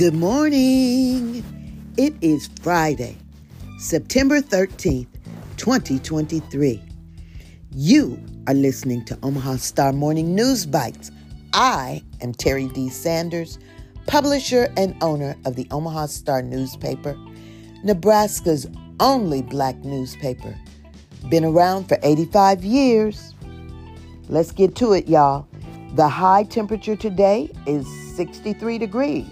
Good morning. It is Friday, September 13th, 2023. You are listening to Omaha Star Morning News Bites. I am Terry D. Sanders, publisher and owner of the Omaha Star newspaper, Nebraska's only black newspaper. Been around for 85 years. Let's get to it, y'all. The high temperature today is 63 degrees,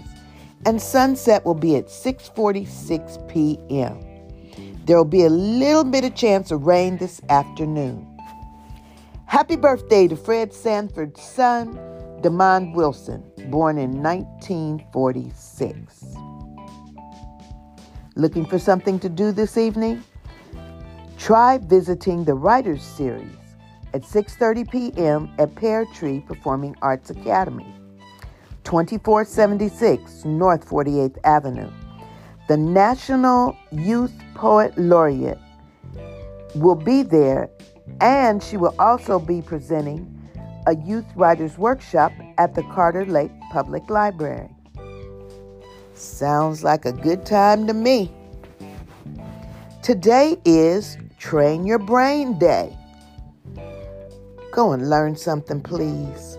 and sunset will be at 6:46 p.m. There will be a little bit of chance of rain this afternoon. Happy birthday to Fred Sanford's son, Demond Wilson, born in 1946. Looking for something to do this evening? Try visiting the Writers Series at 6:30 p.m. at Pear Tree Performing Arts Academy, 2476 North 48th Avenue. The National Youth Poet Laureate will be there, and she will also be presenting a youth writers workshop at the Carter Lake Public Library. Sounds like a good time to me. Today is Train Your Brain Day. Go and learn something, please.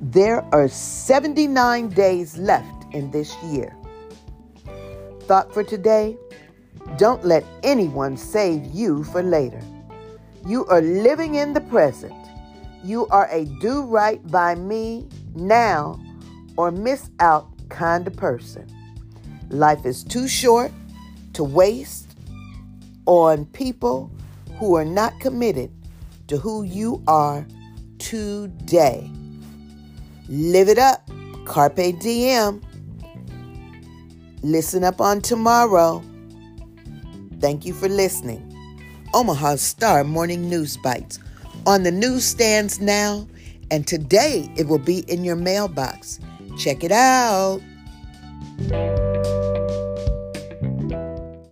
There are 79 days left in this year. Thought for today: don't let anyone save you for later. You are living in the present. You are a do right by me now or miss out kind of person. Life is too short to waste on people who are not committed to who you are today. Live it up. Carpe diem. Listen up on tomorrow. Thank you for listening. Omaha Star Morning News Bites. On the newsstands now, and today it will be in your mailbox. Check it out.